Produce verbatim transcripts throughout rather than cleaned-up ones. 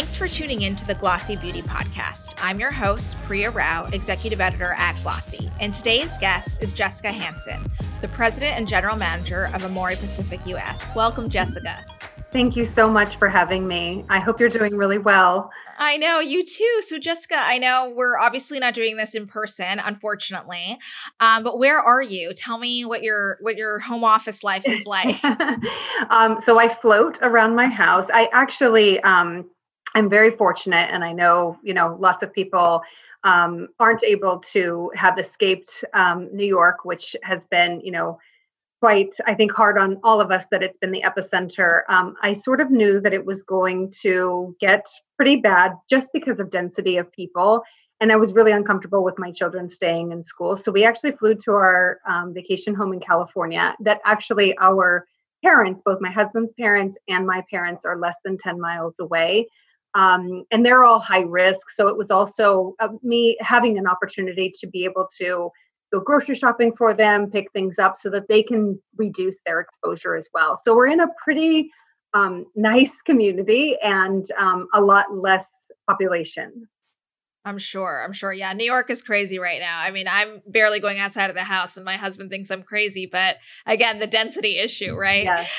Thanks for tuning in to the Glossy Beauty Podcast. I'm your host, Priya Rao, Executive Editor at Glossy. And today's guest is Jessica Hanson, the President and General Manager of Amore Pacific U S. Welcome, Jessica. Thank you so much for having me. I hope you're doing really well. I know, you too. So Jessica, I know we're obviously not doing this in person, unfortunately, um, but where are you? Tell me what your what your home office life is like. um, so I float around my house. I actually, um, I'm very fortunate, and I know, you know, lots of people um, aren't able to have escaped um, New York, which has been, you know, quite, I think, hard on all of us that it's been the epicenter. Um, I sort of knew that it was going to get pretty bad just because of density of people. And I was really uncomfortable with my children staying in school. So we actually flew to our um, vacation home in California that actually our parents, both my husband's parents and my parents, are less than ten miles away. Um, and they're all high risk. So it was also uh, me having an opportunity to be able to go grocery shopping for them, pick things up so that they can reduce their exposure as well. So we're in a pretty um, nice community and um, a lot less population. I'm sure. I'm sure. Yeah. New York is crazy right now. I mean, I'm barely going outside of the house and my husband thinks I'm crazy, but again, the density issue, right? Yes.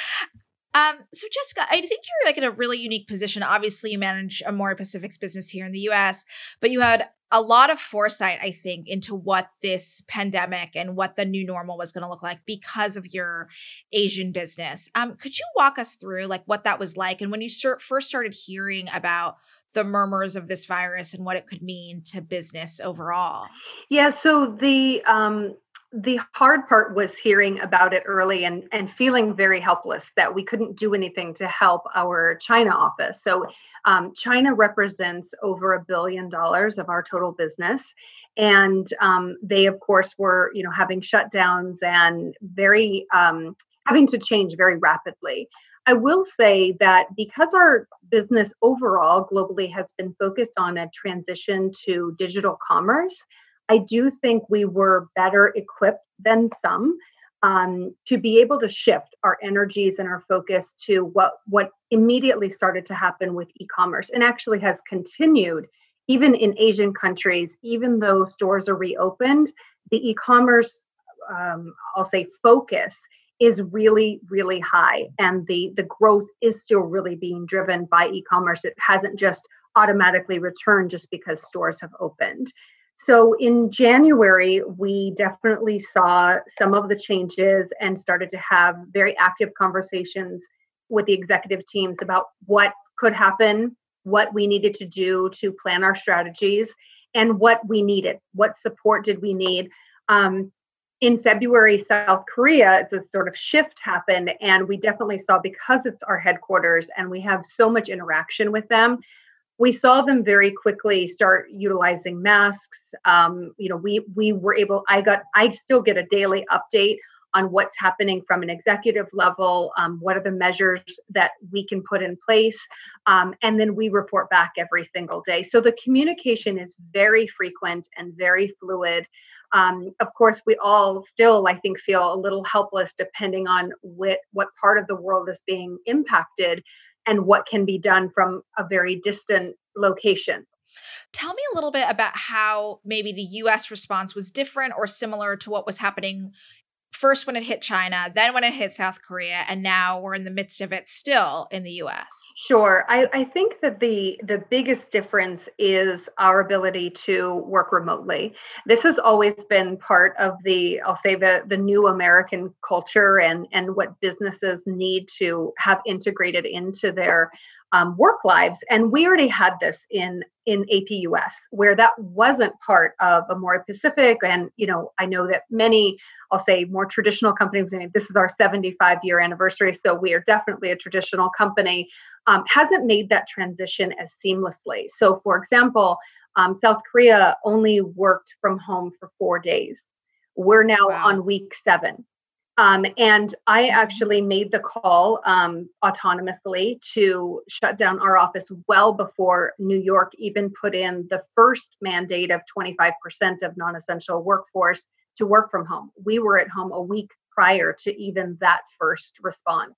Um, so Jessica, I think you're like in a really unique position. Obviously, you manage Amore Pacific's business here in the U S, but you had a lot of foresight, I think, into what this pandemic and what the new normal was going to look like because of your Asian business. Um, could you walk us through like what that was like? And when you start, first started hearing about the murmurs of this virus and what it could mean to business overall? Yeah, so the... Um The hard part was hearing about it early and, and feeling very helpless that we couldn't do anything to help our China office. So um, China represents over a billion dollars of our total business. And um, they, of course, were, you know, having shutdowns and very um, having to change very rapidly. I will say that because our business overall globally has been focused on a transition to digital commerce, I do think we were better equipped than some um, to be able to shift our energies and our focus to what, what immediately started to happen with e-commerce and actually has continued even in Asian countries. Even though stores are reopened, the e-commerce, um, I'll say, focus is really, really high. And the, the growth is still really being driven by e-commerce. It hasn't just automatically returned just because stores have opened. So in January, we definitely saw some of the changes and started to have very active conversations with the executive teams about what could happen, what we needed to do to plan our strategies, and what we needed. What support did we need? Um, in February, South Korea, it's a sort of shift happened, and we definitely saw, because it's our headquarters and we have so much interaction with them, we saw them very quickly start utilizing masks. Um, you know, we we were able. I got. I still get a daily update on what's happening from an executive level. Um, what are the measures that we can put in place, um, and then we report back every single day. So the communication is very frequent and very fluid. Um, of course, we all still, I think, feel a little helpless, depending on what what part of the world is being impacted and what can be done from a very distant location. Tell me a little bit about how maybe the U S response was different or similar to what was happening first when it hit China, then when it hit South Korea, and now we're in the midst of it still in the U S. Sure. I, I think that the, the biggest difference is our ability to work remotely. This has always been part of the, I'll say, the, the new American culture and, and what businesses need to have integrated into their um, work lives. And we already had this in, in A P U S, where that wasn't part of Amore Pacific. And, you know, I know that many, I'll say, more traditional companies, and this is our seventy-five year anniversary, so we are definitely a traditional company, um, hasn't made that transition as seamlessly. So for example, um, South Korea only worked from home for four days. We're now wow. on week seven. Um, and I actually made the call um, autonomously to shut down our office well before New York even put in the first mandate of twenty-five percent of non-essential workforce to work from home. We were at home a week prior to even that first response.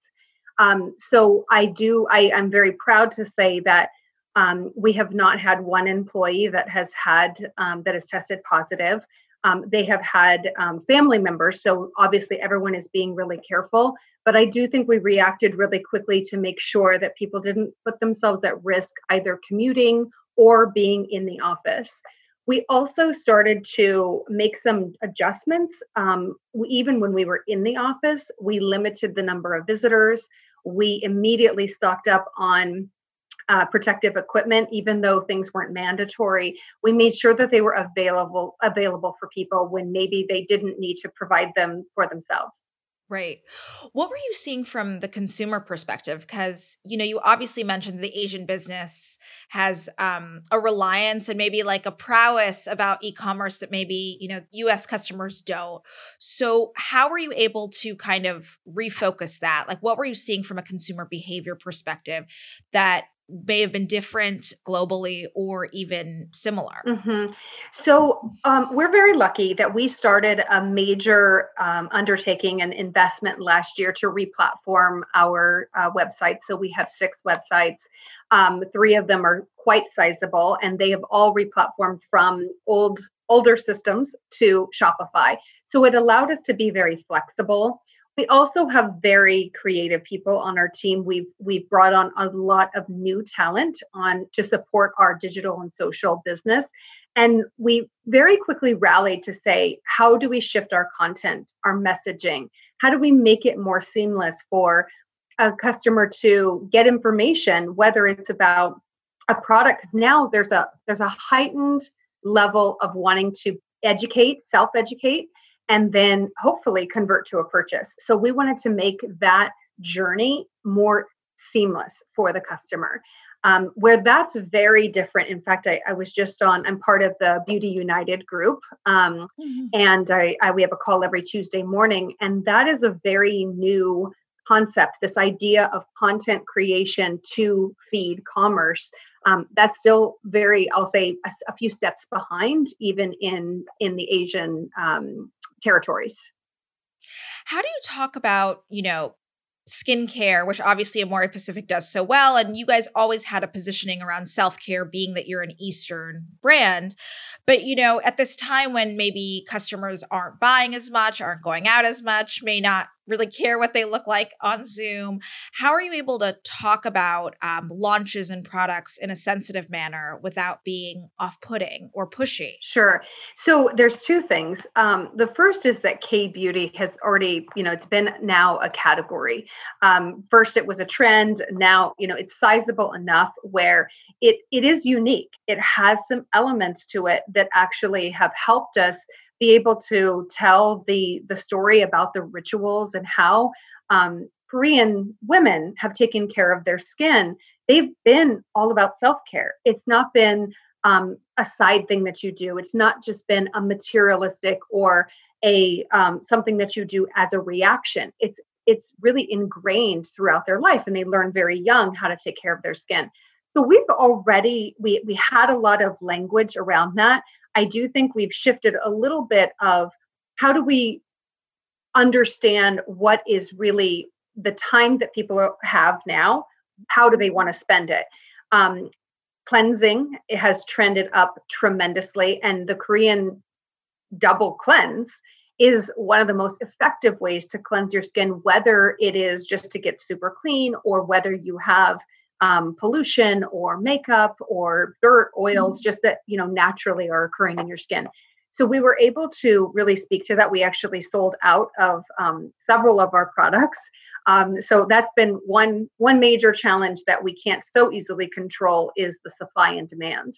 Um, so I do, I am very proud to say that Um, we have not had one employee that has had, um, that has tested positive. Um, they have had um, family members. So obviously everyone is being really careful, but I do think we reacted really quickly to make sure that people didn't put themselves at risk, either commuting or being in the office. We also started to make some adjustments. Um, we, even when we were in the office, we limited the number of visitors. We immediately stocked up on Uh, protective equipment, even though things weren't mandatory. We made sure that they were available available for people when maybe they didn't need to provide them for themselves. Right. What were you seeing from the consumer perspective? Because, you know, you obviously mentioned the Asian business has um, a reliance and maybe like a prowess about e-commerce that maybe, you know, U S customers don't. So how were you able to kind of refocus that? Like, what were you seeing from a consumer behavior perspective that may have been different globally or even similar? Mm-hmm. So um, we're very lucky that we started a major um, undertaking and investment last year to replatform our uh, website. So we have six websites. Um, three of them are quite sizable, and they have all replatformed from old older systems to Shopify. So it allowed us to be very flexible. We also have very creative people on our team. We've we've brought on a lot of new talent on to support our digital and social business. And we very quickly rallied to say, how do we shift our content, our messaging? How do we make it more seamless for a customer to get information, whether it's about a product? Because now there's a there's a heightened level of wanting to educate, self-educate, and then hopefully convert to a purchase. So we wanted to make that journey more seamless for the customer, um, where that's very different. In fact, I, I was just on, I'm part of the Beauty United group, um, mm-hmm. and I, I, we have a call every Tuesday morning. And that is a very new concept, this idea of content creation to feed commerce. Um, that's still very, I'll say, a, a few steps behind, even in, in the Asian um, territories. How do you talk about, you know, skincare, which obviously Amore Pacific does so well, and you guys always had a positioning around self-care, being that you're an Eastern brand. But, you know, at this time when maybe customers aren't buying as much, aren't going out as much, may not really care what they look like on Zoom, how are you able to talk about um, launches and products in a sensitive manner without being off-putting or pushy? Sure. So there's two things. Um, the first is that K-Beauty has already, you know, it's been now a category. Um, first, it was a trend. Now, you know, it's sizable enough where it it is unique. It has some elements to it that actually have helped us be able to tell the, the story about the rituals and how um, Korean women have taken care of their skin. They've been all about self-care. It's not been um, a side thing that you do. It's not just been a materialistic or a um, something that you do as a reaction. It's it's really ingrained throughout their life, and they learn very young how to take care of their skin. So we've already, we we had a lot of language around that. I do think we've shifted a little bit of how do we understand what is really the time that people have now? How do they want to spend it? Um, cleansing, it has trended up tremendously. And the Korean double cleanse is one of the most effective ways to cleanse your skin, whether it is just to get super clean or whether you have Um, pollution or makeup or dirt oils, just that, you know, naturally are occurring in your skin. So we were able to really speak to that. We actually sold out of um, several of our products. Um, so that's been one, one major challenge that we can't so easily control is the supply and demand.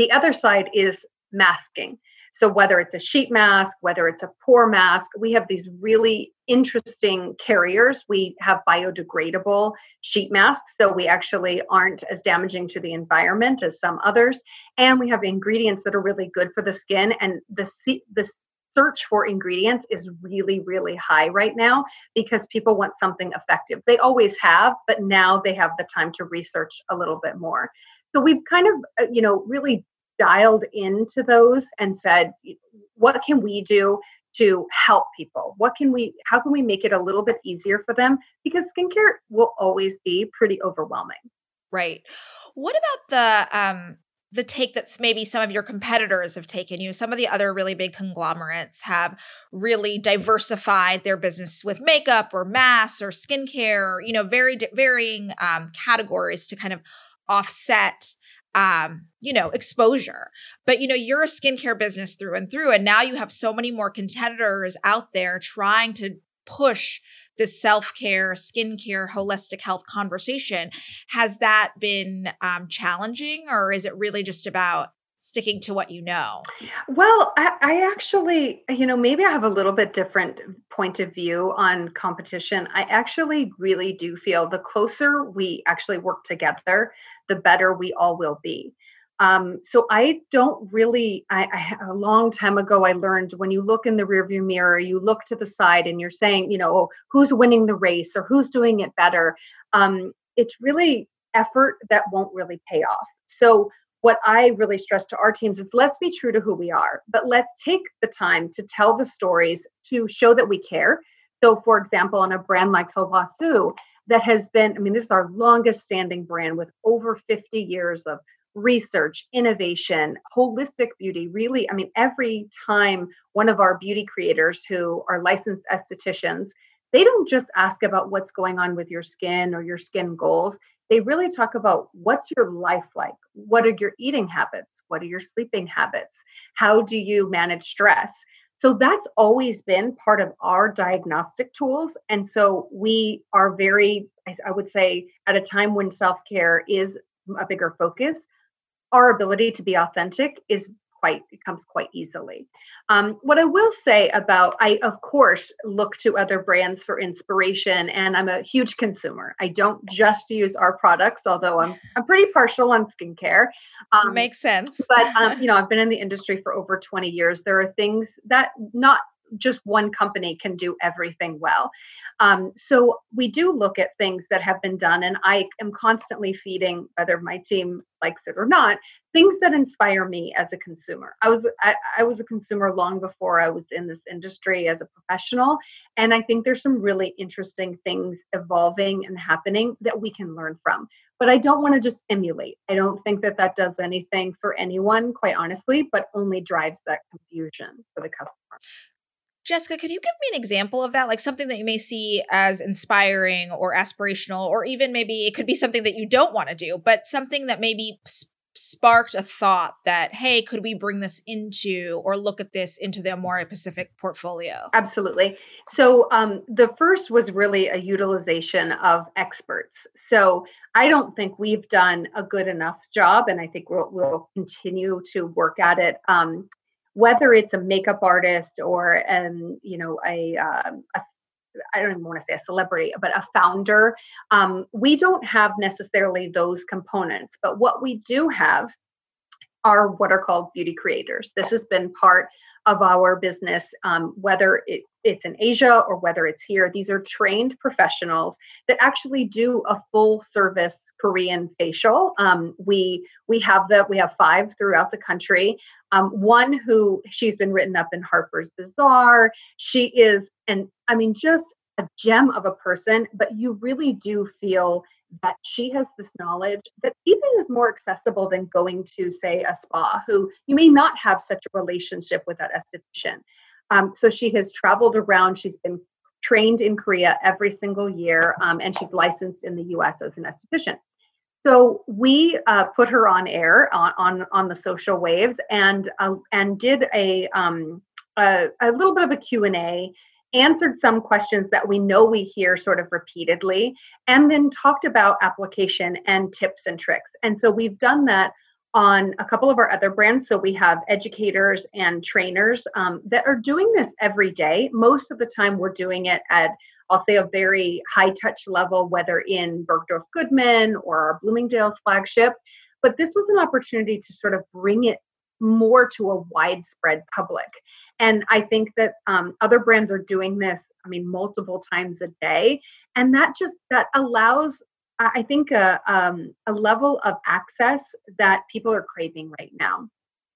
The other side is masking. So whether it's a sheet mask, whether it's a pore mask, we have these really interesting carriers. We have biodegradable sheet masks, so we actually aren't as damaging to the environment as some others. And we have ingredients that are really good for the skin. And the the search for ingredients is really, really high right now because people want something effective. They always have, but now they have the time to research a little bit more. So we've kind of, you know, really dialed into those and said, what can we do to help people? What can we, how can we make it a little bit easier for them? Because skincare will always be pretty overwhelming. Right. What about the um, the take that's maybe some of your competitors have taken? You know, some of the other really big conglomerates have really diversified their business with makeup or masks or skincare, or, you know, very di- varying um, categories to kind of offset, um, you know, exposure. But, you know, you're a skincare business through and through, and now you have so many more competitors out there trying to push this self-care, skincare, holistic health conversation. Has that been um, challenging, or is it really just about sticking to what you know? Well, I, I actually, you know, maybe I have a little bit different point of view on competition. I actually really do feel the closer we actually work together, the better we all will be. Um, so I don't really, I, I, a long time ago, I learned when you look in the rearview mirror, you look to the side and you're saying, you know, oh, who's winning the race or who's doing it better. Um, it's really effort that won't really pay off. So what I really stress to our teams is let's be true to who we are, but let's take the time to tell the stories to show that we care. So for example, on a brand like Sulwhasoo, that has been, I mean, this is our longest standing brand with over fifty years of research, innovation, holistic beauty. Really, I mean, every time one of our beauty creators who are licensed estheticians, they don't just ask about what's going on with your skin or your skin goals. They really talk about what's your life like? What are your eating habits? What are your sleeping habits? How do you manage stress? So that's always been part of our diagnostic tools. And so we are very, I would say, at a time when self-care is a bigger focus, our ability to be authentic is quite, it comes quite easily. Um, what I will say about, I, of course, look to other brands for inspiration, and I'm a huge consumer. I don't just use our products, although I'm I'm pretty partial on skincare. Um, Makes sense. But, um, you know, I've been in the industry for over twenty years. There are things that not just one company can do everything well. Um, so we do look at things that have been done, and I am constantly feeding, whether my team likes it or not, things that inspire me as a consumer. I was I, I was a consumer long before I was in this industry as a professional, and I think there's some really interesting things evolving and happening that we can learn from. But I don't want to just emulate. I don't think that that does anything for anyone, quite honestly, but only drives that confusion for the customer. Jessica, could you give me an example of that? Like something that you may see as inspiring or aspirational, or even maybe it could be something that you don't want to do, but something that maybe sp- sparked a thought that, hey, could we bring this into or look at this into the Amore Pacific portfolio? Absolutely. So um, the first was really a utilization of experts. So I don't think we've done a good enough job, and I think we'll, we'll continue to work at it. Um, Whether it's a makeup artist or, um, you know, a, um, a, I don't even want to say a celebrity, but a founder, um, we don't have necessarily those components. But what we do have are what are called beauty creators. This has been part of our business, um, whether it, it's in Asia or whether it's here. These are trained professionals that actually do a full service Korean facial. Um, we we have the we have five throughout the country. Um, one who she's been written up in Harper's Bazaar. She is an I mean just a gem of a person, but you really do feel that she has this knowledge that even is more accessible than going to, say, a spa, who you may not have such a relationship with that esthetician. Um, so she has traveled around. She's been trained in Korea every single year, um, and she's licensed in the U S as an esthetician. So we uh, put her on air on, on, on the social waves, and uh, and did a, um, a a little bit of a Q and A, answered some questions that we know we hear sort of repeatedly, and then talked about application and tips and tricks. And so we've done that on a couple of our other brands. So we have educators and trainers um, that are doing this every day. Most of the time we're doing it at, I'll say, a very high touch level, whether in Bergdorf Goodman or our Bloomingdale's flagship. But this was an opportunity to sort of bring it more to a widespread public. And I think that um, other brands are doing this, I mean, multiple times a day. And that just, that allows, I think, a, um, a level of access that people are craving right now.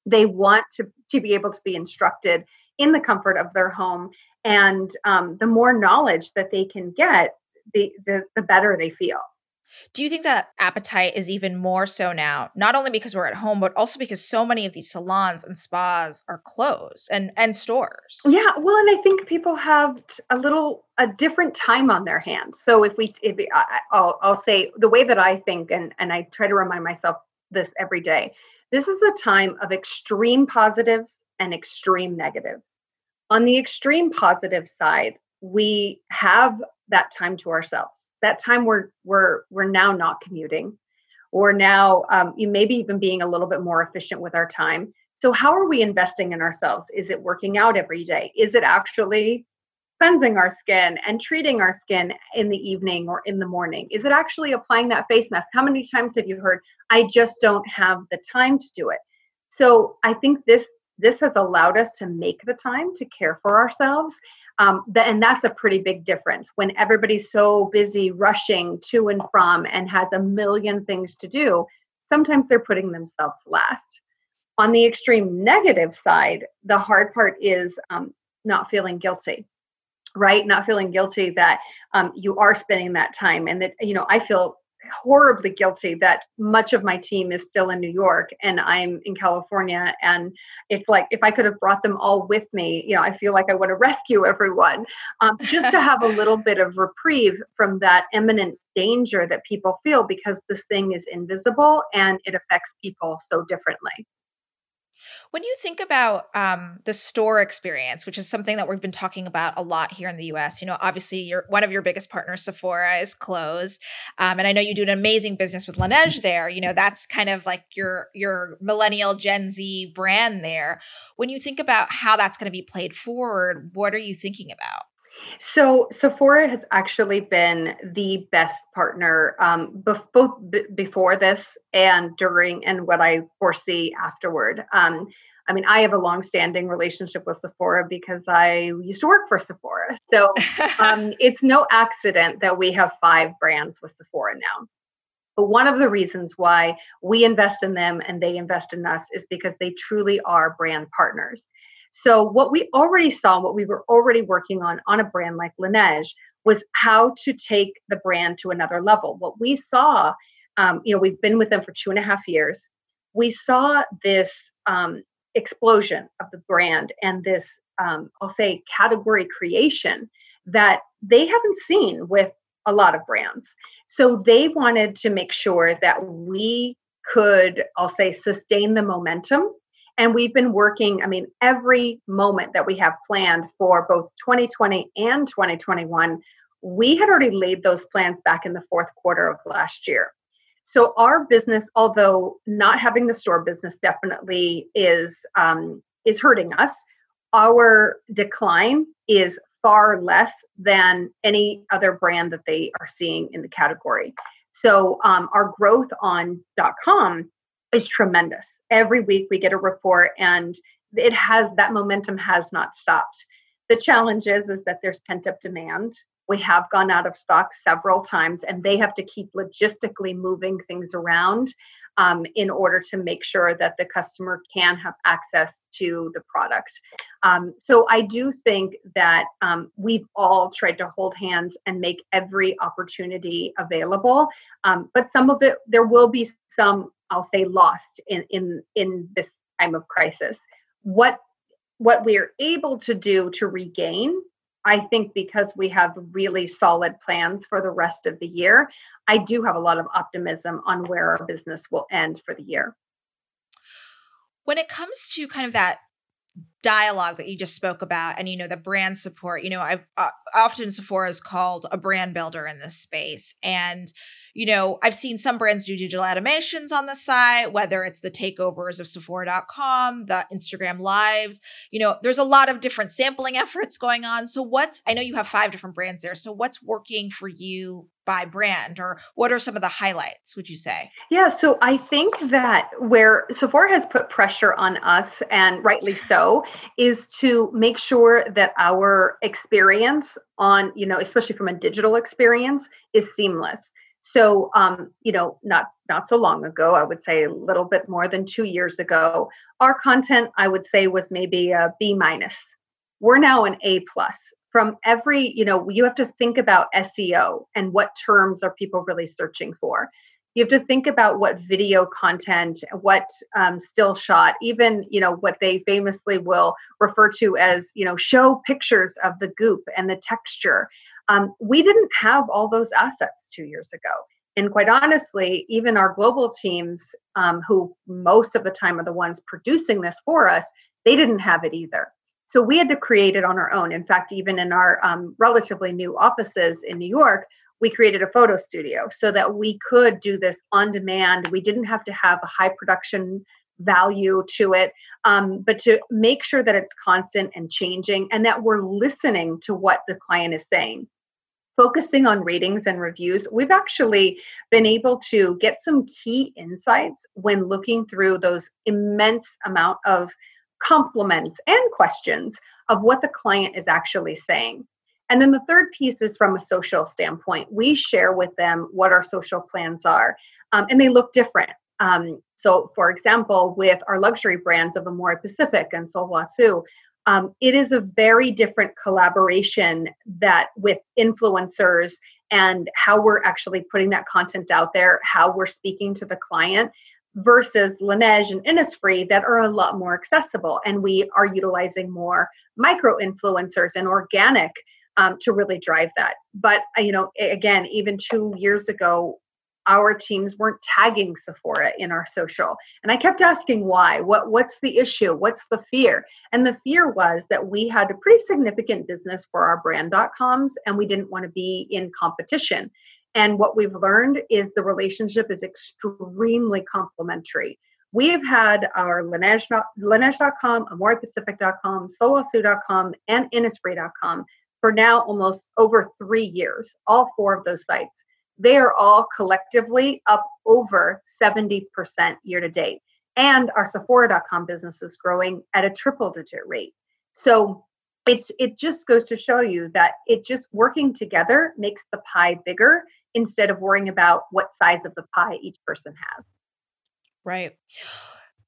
They want to, to be able to be instructed in the comfort of their home. And um, the more knowledge that they can get, the, the, the better they feel. Do you think that appetite is even more so now, not only because we're at home, but also because so many of these salons and spas are closed and, and stores? Yeah. Well, and I think people have a little, a different time on their hands. So if we, if I, I'll, I'll say the way that I think, and, and I try to remind myself this every day, this is a time of extreme positives and extreme negatives. On the extreme positive side, we have that time to ourselves. That time we're we're we're now not commuting, or now um, you maybe even being a little bit more efficient with our time. So how are we investing in ourselves? Is it working out every day? Is it actually cleansing our skin and treating our skin in the evening or in the morning? Is it actually applying that face mask? How many times have you heard, I just don't have the time to do it? So I think this this has allowed us to make the time to care for ourselves. Um, the, and that's a pretty big difference when everybody's so busy rushing to and from and has a million things to do. Sometimes they're putting themselves last. On the extreme negative side, the hard part is um, not feeling guilty, right? Not feeling guilty that um, you are spending that time, and that, you know, I feel horribly guilty that much of my team is still in New York and I'm in California. And it's like, if I could have brought them all with me, you know, I feel like I want to rescue everyone, um, just to have a little bit of reprieve from that imminent danger that people feel, because this thing is invisible and it affects people so differently. When you think about um, the store experience, which is something that we've been talking about a lot here in the U S, you know, obviously you're, one of your biggest partners, Sephora, is closed. Um, and I know you do an amazing business with Laneige there. You know, that's kind of like your, your millennial Gen Z brand there. When you think about how that's going to be played forward, what are you thinking about? So Sephora has actually been the best partner um, bef- both b- before this and during, and what I foresee afterward. Um, I mean, I have a longstanding relationship with Sephora because I used to work for Sephora. So um, it's no accident that we have five brands with Sephora now. But one of the reasons why we invest in them and they invest in us is because they truly are brand partners. So what we already saw, what we were already working on on a brand like Laneige, was how to take the brand to another level. What we saw, um, you know, we've been with them for two and a half years. We saw this um, explosion of the brand and this, um, I'll say, category creation that they haven't seen with a lot of brands. So they wanted to make sure that we could, I'll say, sustain the momentum. And we've been working, I mean, every moment that we have planned for both twenty twenty and twenty twenty-one, we had already laid those plans back in the fourth quarter of last year. So our business, although not having the store business definitely is, um, is hurting us, our decline is far less than any other brand that they are seeing in the category. So um, our growth on .com is tremendous. Every week we get a report, and it has, that momentum has not stopped. The challenge is, is that there's pent up demand. We have gone out of stock several times, and they have to keep logistically moving things around um, in order to make sure that the customer can have access to the product. Um, so I do think that um, we've all tried to hold hands and make every opportunity available. Um, but some of it, there will be some, I'll say, lost in, in, in this time of crisis. What, what we are able to do to regain, I think, because we have really solid plans for the rest of the year, I do have a lot of optimism on where our business will end for the year. When it comes to kind of that dialogue that you just spoke about, and, you know, the brand support, you know, I've uh, often Sephora is called a brand builder in this space. And, you know, I've seen some brands do digital animations on the site, whether it's the takeovers of Sephora dot com, the Instagram lives, you know, there's a lot of different sampling efforts going on. So what's, I know you have five different brands there. So what's working for you by brand, or what are some of the highlights, would you say? Yeah. So I think that where Sephora has put pressure on us, and rightly so, is to make sure that our experience on, you know, especially from a digital experience, is seamless. So, um, you know, not, not so long ago, I would say a little bit more than two years ago, our content, I would say, was maybe a B minus. We're now an A plus from every, you know, you have to think about S E O and what terms are people really searching for. You have to think about what video content, what um, still shot, even, you know, what they famously will refer to as, you know, show pictures of the goop and the texture. Um, we didn't have all those assets two years ago. And quite honestly, even our global teams, um, who most of the time are the ones producing this for us, they didn't have it either. So we had to create it on our own. In fact, even in our um, relatively new offices in New York, we created a photo studio so that we could do this on demand. We didn't have to have a high production value to it, um, but to make sure that it's constant and changing and that we're listening to what the client is saying. Focusing on ratings and reviews, we've actually been able to get some key insights when looking through those immense amount of compliments and questions of what the client is actually saying. And then the third piece is from a social standpoint. We share with them what our social plans are, um, and they look different. Um, so, for example, with our luxury brands of Amore Pacific and Sulwhasoo, Um, it is a very different collaboration that with influencers and how we're actually putting that content out there, how we're speaking to the client versus Laneige and Innisfree that are a lot more accessible. And we are utilizing more micro influencers and organic um, to really drive that. But, you know, again, even two years ago, our teams weren't tagging Sephora in our social. And I kept asking why, what, what's the issue? What's the fear? And the fear was that we had a pretty significant business for our brand dot coms and we didn't want to be in competition. And what we've learned is the relationship is extremely complementary. We have had our Laneige dot com, Amore Pacific dot com, Sulwhasoo dot com, and Innisfree dot com for now almost over three years, all four of those sites. They are all collectively up over seventy percent year to date. And our Sephora dot com business is growing at a triple digit rate. So it's it just goes to show you that it just working together makes the pie bigger instead of worrying about what size of the pie each person has. Right.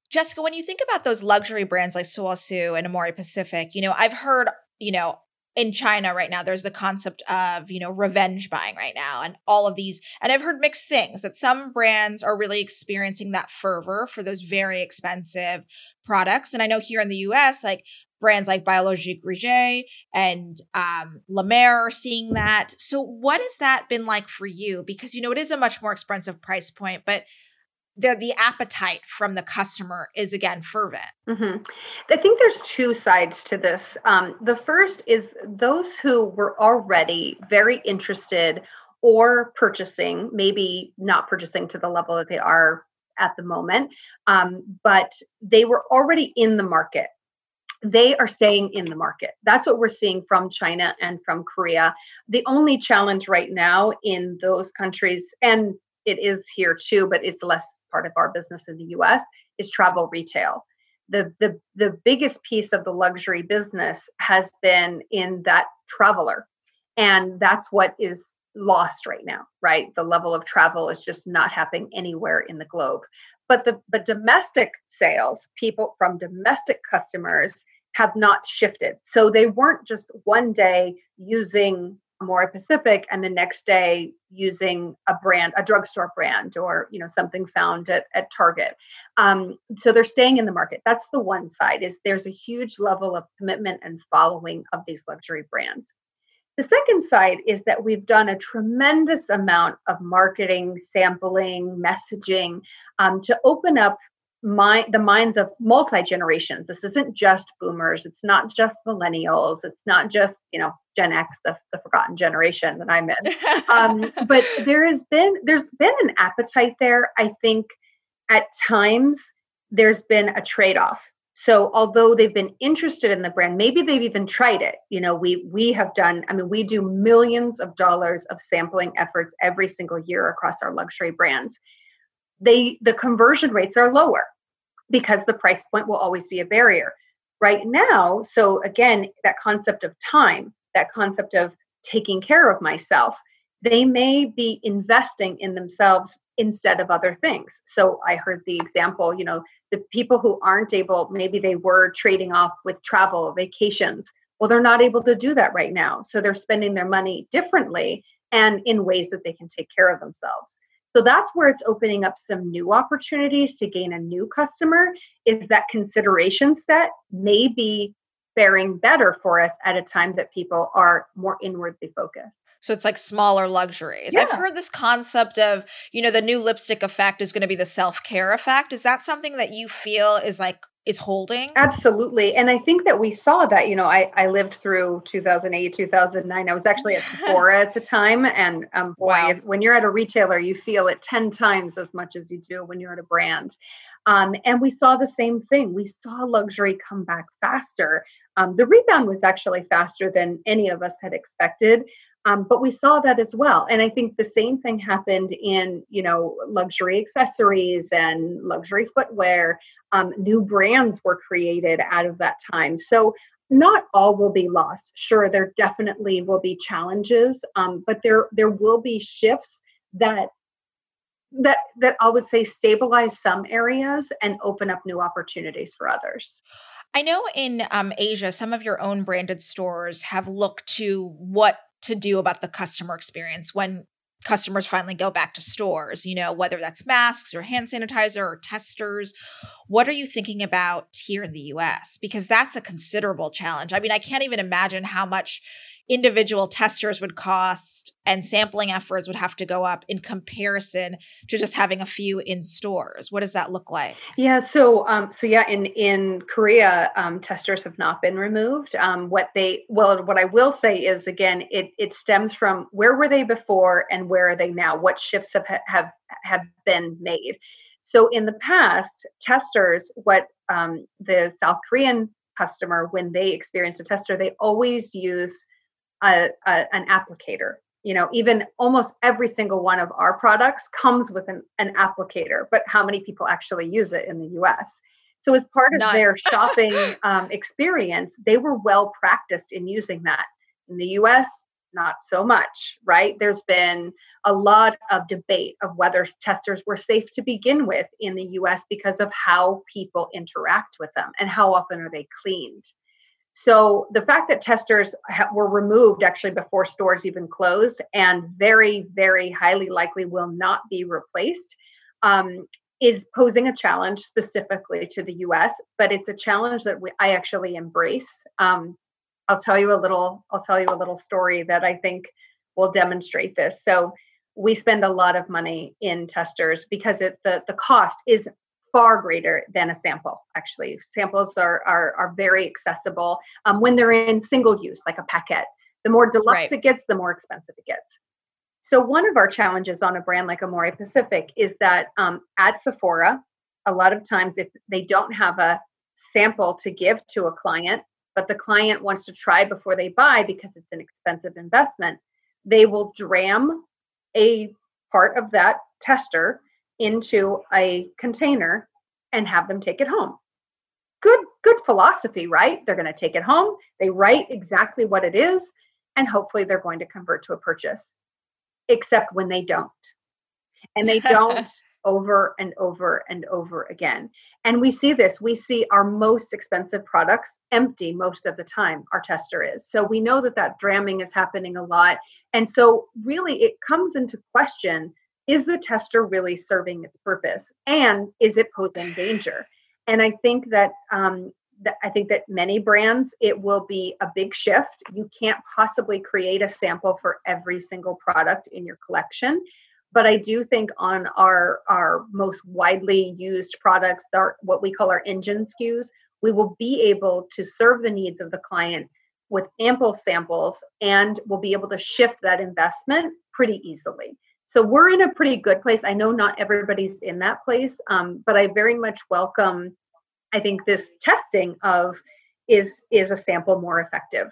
Jessica, when you think about those luxury brands like Sulwhasoo and Amore Pacific, you know, I've heard, you know, in China right now, there's the concept of, you know, revenge buying right now and all of these. And I've heard mixed things that some brands are really experiencing that fervor for those very expensive products. And I know here in the U S, like brands like Biologique Recherche and um, La Mer are seeing that. So what has that been like for you? Because, you know, it is a much more expensive price point, but The, the appetite from the customer is, again, fervent. Mm-hmm. I think there's two sides to this. Um, the first is those who were already very interested or purchasing, maybe not purchasing to the level that they are at the moment, um, but they were already in the market. They are staying in the market. That's what we're seeing from China and from Korea. The only challenge right now in those countries, and it is here too, but it's less part of our business in the U S, is travel retail. The, the, the biggest piece of the luxury business has been in that traveler. And that's what is lost right now, right? The level of travel is just not happening anywhere in the globe. But the but domestic sales, people from domestic customers have not shifted. So they weren't just one day using Amore Pacific and the next day using a brand, a drugstore brand, or, you know, something found at, at Target. Um, so they're staying in the market. That's the one side, is there's a huge level of commitment and following of these luxury brands. The second side is that we've done a tremendous amount of marketing, sampling, messaging um, to open up my, the minds of multi-generations. This isn't just boomers. It's not just millennials. It's not just, you know, Gen X, the, the forgotten generation that I'm in. Um, but there has been, there's been an appetite there. I think at times there's been a trade-off. So although they've been interested in the brand, maybe they've even tried it. You know, we, we have done, I mean, we do millions of dollars of sampling efforts every single year across our luxury brands. They, the conversion rates are lower because the price point will always be a barrier right now. So again, that concept of time, that concept of taking care of myself, they may be investing in themselves instead of other things. So I heard the example, you know, the people who aren't able, maybe they were trading off with travel, vacations Well, they're not able to do that right now. So they're spending their money differently and in ways that they can take care of themselves. So that's where it's opening up some new opportunities to gain a new customer, is that consideration set may be faring better for us at a time that people are more inwardly focused. So it's like smaller luxuries. Yeah. I've heard this concept of, you know, the new lipstick effect is going to be the self-care effect. Is that something that you feel is like, is holding? Absolutely. And I think that we saw that, you know, I, I lived through two thousand eight, two thousand nine. I was actually at Sephora at the time. And um, boy, wow. if, when you're at a retailer, you feel it ten times as much as you do when you're at a brand. Um, and we saw the same thing. We saw luxury come back faster. Um, the rebound was actually faster than any of us had expected. Um, but we saw that as well. And I think the same thing happened in, you know, luxury accessories and luxury footwear. Um, new brands were created out of that time. So not all will be lost. Sure, there definitely will be challenges, um, but there there will be shifts that that that I would say stabilize some areas and open up new opportunities for others. I know in um, Asia, some of your own branded stores have looked to what to do about the customer experience when customers finally go back to stores, you know, whether that's masks or hand sanitizer or testers. What are you thinking about here in the U S? Because that's a considerable challenge. I mean, I can't even imagine how much individual testers would cost and sampling efforts would have to go up in comparison to just having a few in stores. What does that look like? Yeah. So, um, so yeah, in, in Korea, um, testers have not been removed. Um, what they, well, what I will say is, again, it, it stems from where were they before and where are they now? What shifts have, have, have been made? So in the past, testers, what um, the South Korean customer, when they experience a tester, they always use A, a, an applicator. You know, even almost every single one of our products comes with an, an applicator, but how many people actually use it in the U S? So as part of None. Their shopping um, experience, they were well practiced in using that. In the U S, not so much, right? There's been a lot of debate of whether testers were safe to begin with in the U S because of how people interact with them and how often are they cleaned. So the fact that testers ha- were removed actually before stores even closed and very, very highly likely will not be replaced um, is posing a challenge specifically to the U S, but it's a challenge that we, I actually embrace. Um, I'll tell you a little, I'll tell you a little story that I think will demonstrate this. So we spend a lot of money in testers because it, the, the cost is far greater than a sample. Actually, samples are are, are very accessible um, when they're in single use, like a paquette. The more deluxe right. it gets, the more expensive it gets. So one of our challenges on a brand like Amore Pacific is that um, at Sephora, a lot of times if they don't have a sample to give to a client, but the client wants to try before they buy because it's an expensive investment, they will dram a part of that tester into a container and have them take it home. Good, good philosophy, right? They're going to take it home. They write exactly what it is, and hopefully they're going to convert to a purchase, except when they don't. And they don't over and over and over again. And we see this. We see our most expensive products empty most of the time, our tester is. So we know that that dramming is happening a lot. And so really it comes into question, is the tester really serving its purpose, and is it posing danger? And I think that um, th- I think that many brands, it will be a big shift. You can't possibly create a sample for every single product in your collection, but I do think on our our most widely used products, our, what we call our engine S K Us, we will be able to serve the needs of the client with ample samples, and we'll be able to shift that investment pretty easily. So we're in a pretty good place. I know not everybody's in that place, um, but I very much welcome, I think, this testing of is is a sample more effective.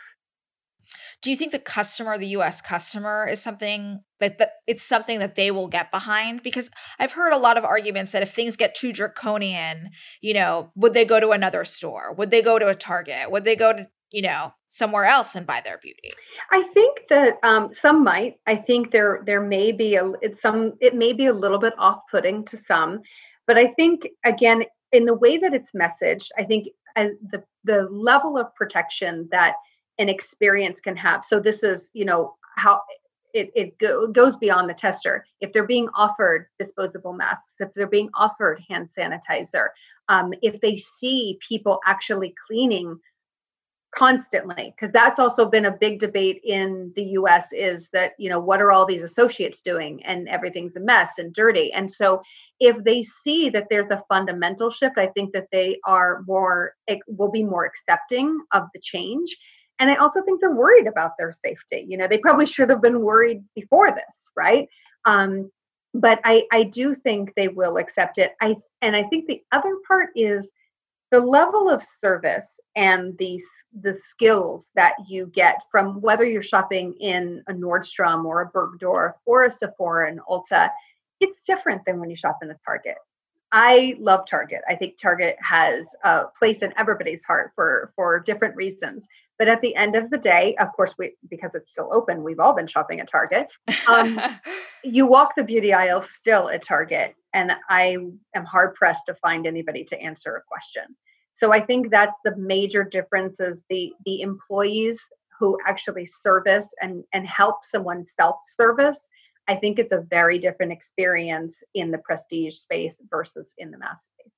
Do you think the customer, the U S customer, is something that, that it's something that they will get behind? Because I've heard a lot of arguments that if things get too draconian, you know, would they go to another store? Would they go to a Target? Would they go to, you know, somewhere else and buy their beauty? I think that um, some might. I think there there may be a it's some it may be a little bit off-putting to some, but I think again in the way that it's messaged, I think as the the level of protection that an experience can have. So this is, you know, how it, it go, goes beyond the tester. If they're being offered disposable masks, if they're being offered hand sanitizer, um, if they see people actually cleaning constantly, because that's also been a big debate in the U S is that, you know, what are all these associates doing, and everything's a mess and dirty. And so if they see that there's a fundamental shift, I think that they are more, it will be more accepting of the change. And I also think they're worried about their safety. You know, they probably should have been worried before this, right? Um, but I, I do think they will accept it. I and I think the other part is the level of service and the, the skills that you get from whether you're shopping in a Nordstrom or a Bergdorf or a Sephora and Ulta, it's different than when you shop in a Target. I love Target. I think Target has a place in everybody's heart for, for different reasons. But at the end of the day, of course, we because it's still open, we've all been shopping at Target. Um, you walk the beauty aisle still at Target, and I am hard pressed to find anybody to answer a question. So I think that's the major difference is the, the employees who actually service and, and help someone self-service. I think it's a very different experience in the prestige space versus in the mass space.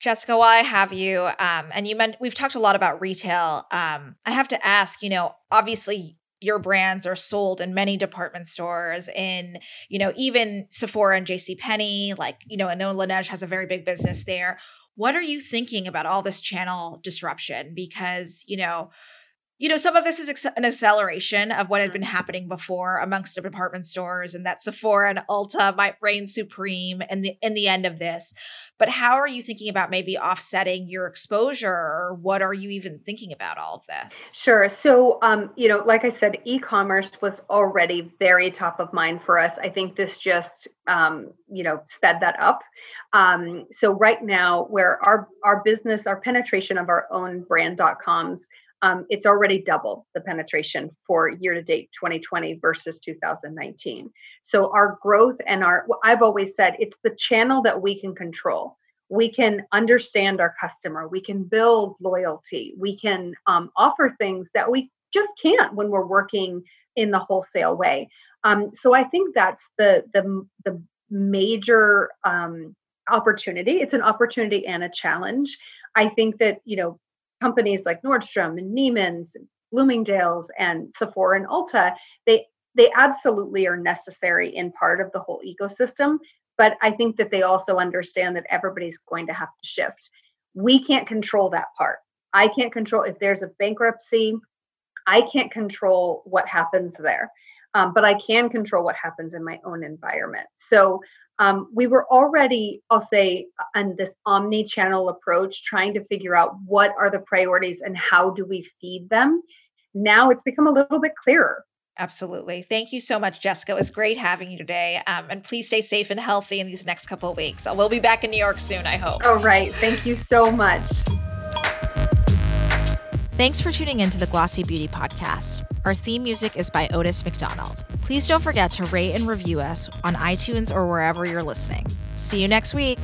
Jessica, while I have you, um, and you meant we've talked a lot about retail. Um, I have to ask, you know, obviously your brands are sold in many department stores, in, you know, even Sephora and JCPenney, like, you know, I know Laneige has a very big business there. What are you thinking about all this channel disruption? Because, you know, you know, some of this is an acceleration of what had been happening before amongst the department stores, and that Sephora and Ulta might reign supreme in the in the end of this. But how are you thinking about maybe offsetting your exposure, or what are you even thinking about all of this? Sure. So, um, you know, like I said, e-commerce was already very top of mind for us. I think this just, um, you know, sped that up. Um, so right now, where our our business, our penetration of our own brand dot coms. Um, it's already double the penetration for year-to-date twenty twenty versus two thousand nineteen. So our growth and our, I've always said, it's the channel that we can control. We can understand our customer. We can build loyalty. We can um, offer things that we just can't when we're working in the wholesale way. Um, so I think that's the the, the major um, opportunity. It's an opportunity and a challenge. I think that, you know, companies like Nordstrom and Neiman's, Bloomingdale's, and Sephora and Ulta, they they absolutely are necessary in part of the whole ecosystem. But I think that they also understand that everybody's going to have to shift. We can't control that part. I can't control if there's a bankruptcy. I can't control what happens there. Um, but I can control what happens in my own environment. So Um, we were already, I'll say, on this omni-channel approach, trying to figure out what are the priorities and how do we feed them. Now it's become a little bit clearer. Absolutely. Thank you so much, Jessica. It was great having you today. Um, and please stay safe and healthy in these next couple of weeks. We'll be back in New York soon, I hope. All right. Thank you so much. Thanks for tuning into the Glossy Beauty Podcast. Our theme music is by Otis McDonald. Please don't forget to rate and review us on iTunes or wherever you're listening. See you next week.